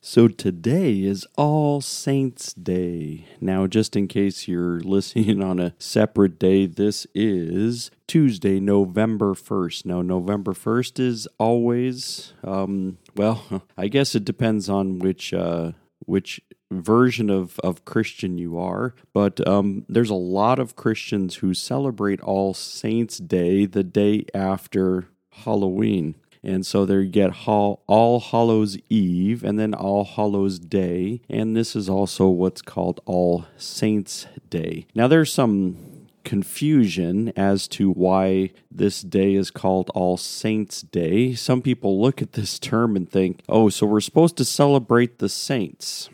So today is All Saints Day. Now, just in case you're listening on a separate day, this is Tuesday, November 1st. Now, November 1st is always, well, I guess it depends on which version of Christian you are, but there's a lot of Christians who celebrate All Saints Day the day after Halloween. And so there you get All Hallows' Eve and then All Hallows' Day, and this is also what's called All Saints Day. Now there's some confusion as to why this day is called All Saints Day. Some people look at this term and think, oh, so we're supposed to celebrate the saints.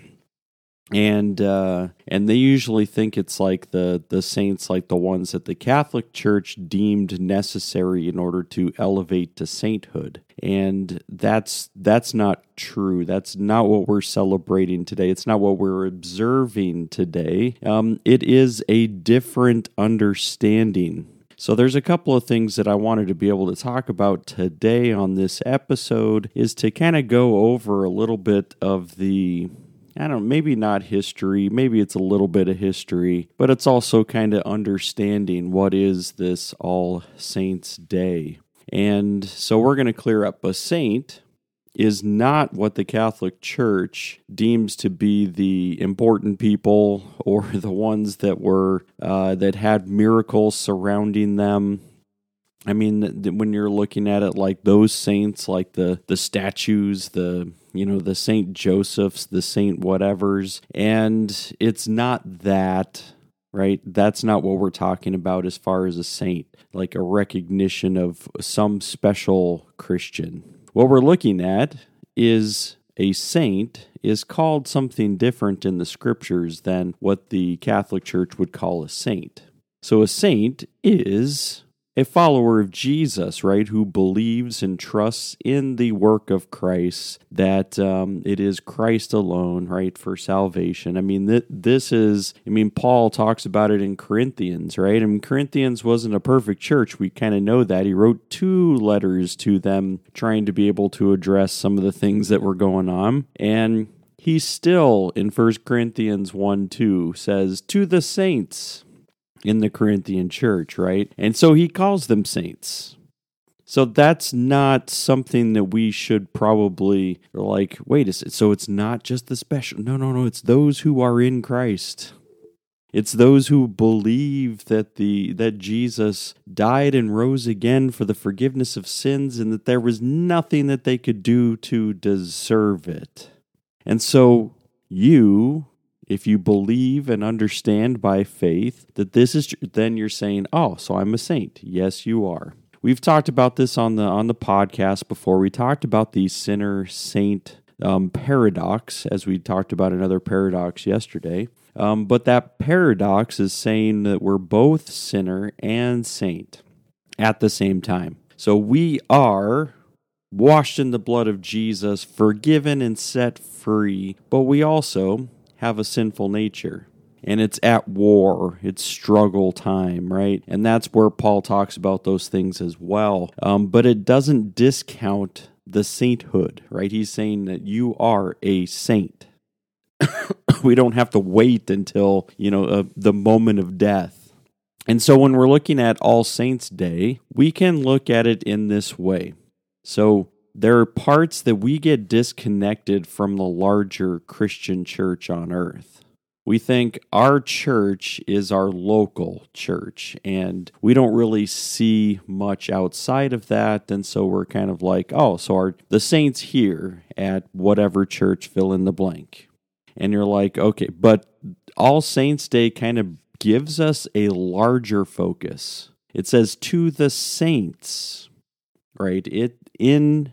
And they usually think it's like the saints, like the ones that the Catholic Church deemed necessary in order to elevate to sainthood. And that's not true. That's not what we're celebrating today. It's not what we're observing today. It is a different understanding. So there's a couple of things that I wanted to be able to talk about today on this episode is to kind of go over a little bit of the, I don't know, maybe not history, maybe it's a little bit of history, but it's also kind of understanding what is this All Saints Day. And so we're going to clear up a saint is not what the Catholic Church deems to be the important people or the ones that were that had miracles surrounding them. I mean, when you're looking at it, like those saints, like the statues, the St. Josephs, the St. whatevers, and it's not that, right? That's not what we're talking about as far as a saint, like a recognition of some special Christian. What we're looking at is a saint is called something different in the scriptures than what the Catholic Church would call a saint. So a saint is a follower of Jesus, right, who believes and trusts in the work of Christ, that it is Christ alone, right, for salvation. I mean, Paul talks about it in Corinthians, right? I mean, Corinthians wasn't a perfect church. We kind of know that. He wrote 2 letters to them trying to be able to address some of the things that were going on. And he still, in First Corinthians 1:2, says, "To the saints," in the Corinthian church, right? And so he calls them saints. So that's not something that we should probably like, wait a second, so it's not just the special. No, it's those who are in Christ. It's those who believe that that Jesus died and rose again for the forgiveness of sins and that there was nothing that they could do to deserve it. And so you, if you believe and understand by faith that this is true, then you're saying, oh, so I'm a saint. Yes, you are. We've talked about this on the podcast before. We talked about the sinner-saint paradox, as we talked about another paradox yesterday. But that paradox is saying that we're both sinner and saint at the same time. So we are washed in the blood of Jesus, forgiven and set free, but we also have a sinful nature, and it's at war, it's struggle time, right? And that's where Paul talks about those things as well, but it doesn't discount the sainthood, right? He's saying that you are a saint. We don't have to wait until, the moment of death. And so when we're looking at All Saints Day, we can look at it in this way. So there are parts that we get disconnected from the larger Christian church on earth. We think our church is our local church, and we don't really see much outside of that, and so we're kind of like, oh, so the saints here at whatever church, fill in the blank. And you're like, okay, but All Saints Day kind of gives us a larger focus. It says, to the saints, right? In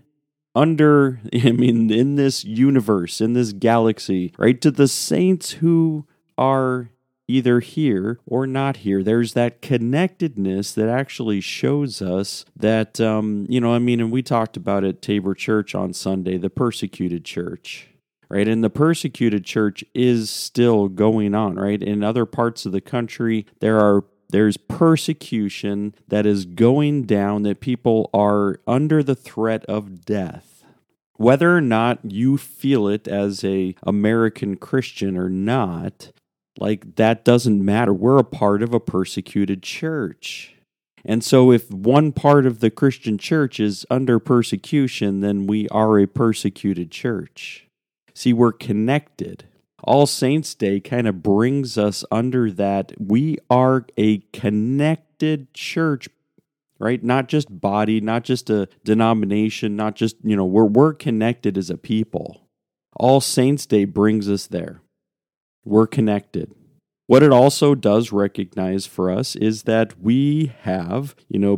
this universe, in this galaxy, right? To the saints who are either here or not here, there's that connectedness that actually shows us that, and we talked about it at Tabor Church on Sunday, the persecuted church, right? And the persecuted church is still going on, right? In other parts of the country, there's persecution that is going down, that people are under the threat of death. Whether or not you feel it as an American Christian or not, like, that doesn't matter. We're a part of a persecuted church. And so if one part of the Christian church is under persecution, then we are a persecuted church. See, we're connected. All Saints Day kind of brings us under that. We are a connected church, right? Not just body, not just a denomination, not just, we're connected as a people. All Saints Day brings us there. We're connected. What it also does recognize for us is that we have,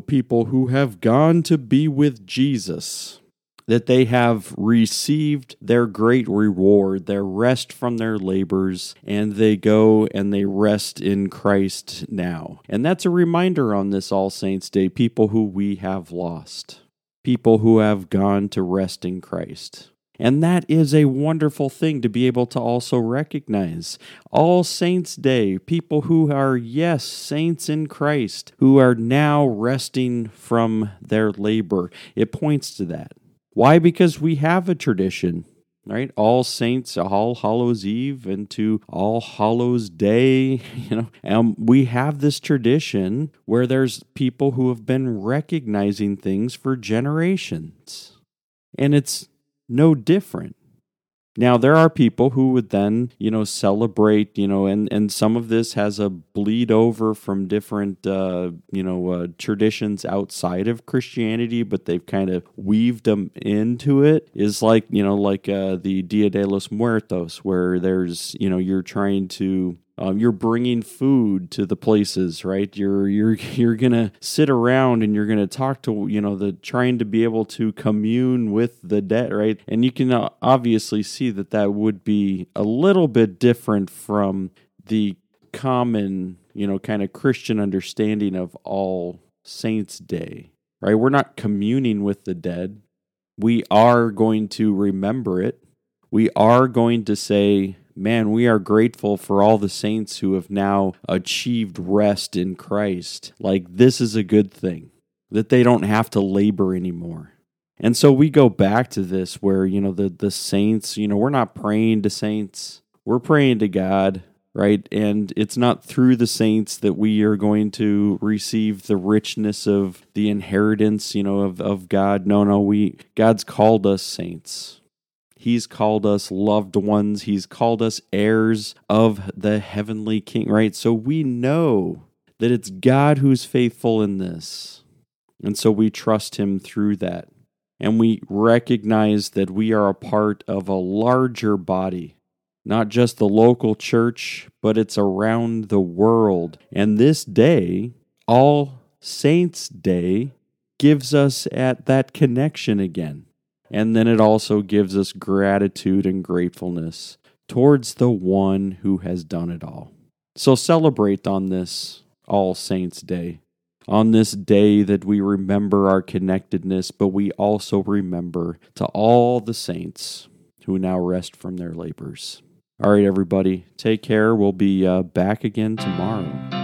people who have gone to be with Jesus, that they have received their great reward, their rest from their labors, and they go and they rest in Christ now. And that's a reminder on this All Saints Day, people who we have lost, people who have gone to rest in Christ. And that is a wonderful thing to be able to also recognize. All Saints Day, people who are, yes, saints in Christ, who are now resting from their labor. It points to that. Why? Because we have a tradition, right? All Saints, All Hallows' Eve, and to All Hallows' Day, and we have this tradition where there's people who have been recognizing things for generations. And it's no different. Now, there are people who would then, celebrate, and some of this has a bleed over from different, traditions outside of Christianity, but they've kind of weaved them into it. Is like, the Dia de los Muertos, where there's, you're trying to, you're bringing food to the places, right? You're gonna sit around and you're gonna talk to trying to be able to commune with the dead, right? And you can obviously see that would be a little bit different from the common, kind of Christian understanding of All Saints Day, right? We're not communing with the dead. We are going to remember it. We are going to say, man, we are grateful for all the saints who have now achieved rest in Christ. Like, this is a good thing, that they don't have to labor anymore. And so we go back to this where, the saints, we're not praying to saints. We're praying to God, right? And it's not through the saints that we are going to receive the richness of the inheritance, of God. No, God's called us saints. He's called us loved ones. He's called us heirs of the heavenly King, right? So we know that it's God who's faithful in this. And so we trust him through that. And we recognize that we are a part of a larger body, not just the local church, but it's around the world. And this day, All Saints Day, gives us at that connection again. And then it also gives us gratitude and gratefulness towards the one who has done it all. So celebrate on this All Saints Day, on this day that we remember our connectedness, but we also remember to all the saints who now rest from their labors. All right, everybody, take care. We'll be back again tomorrow.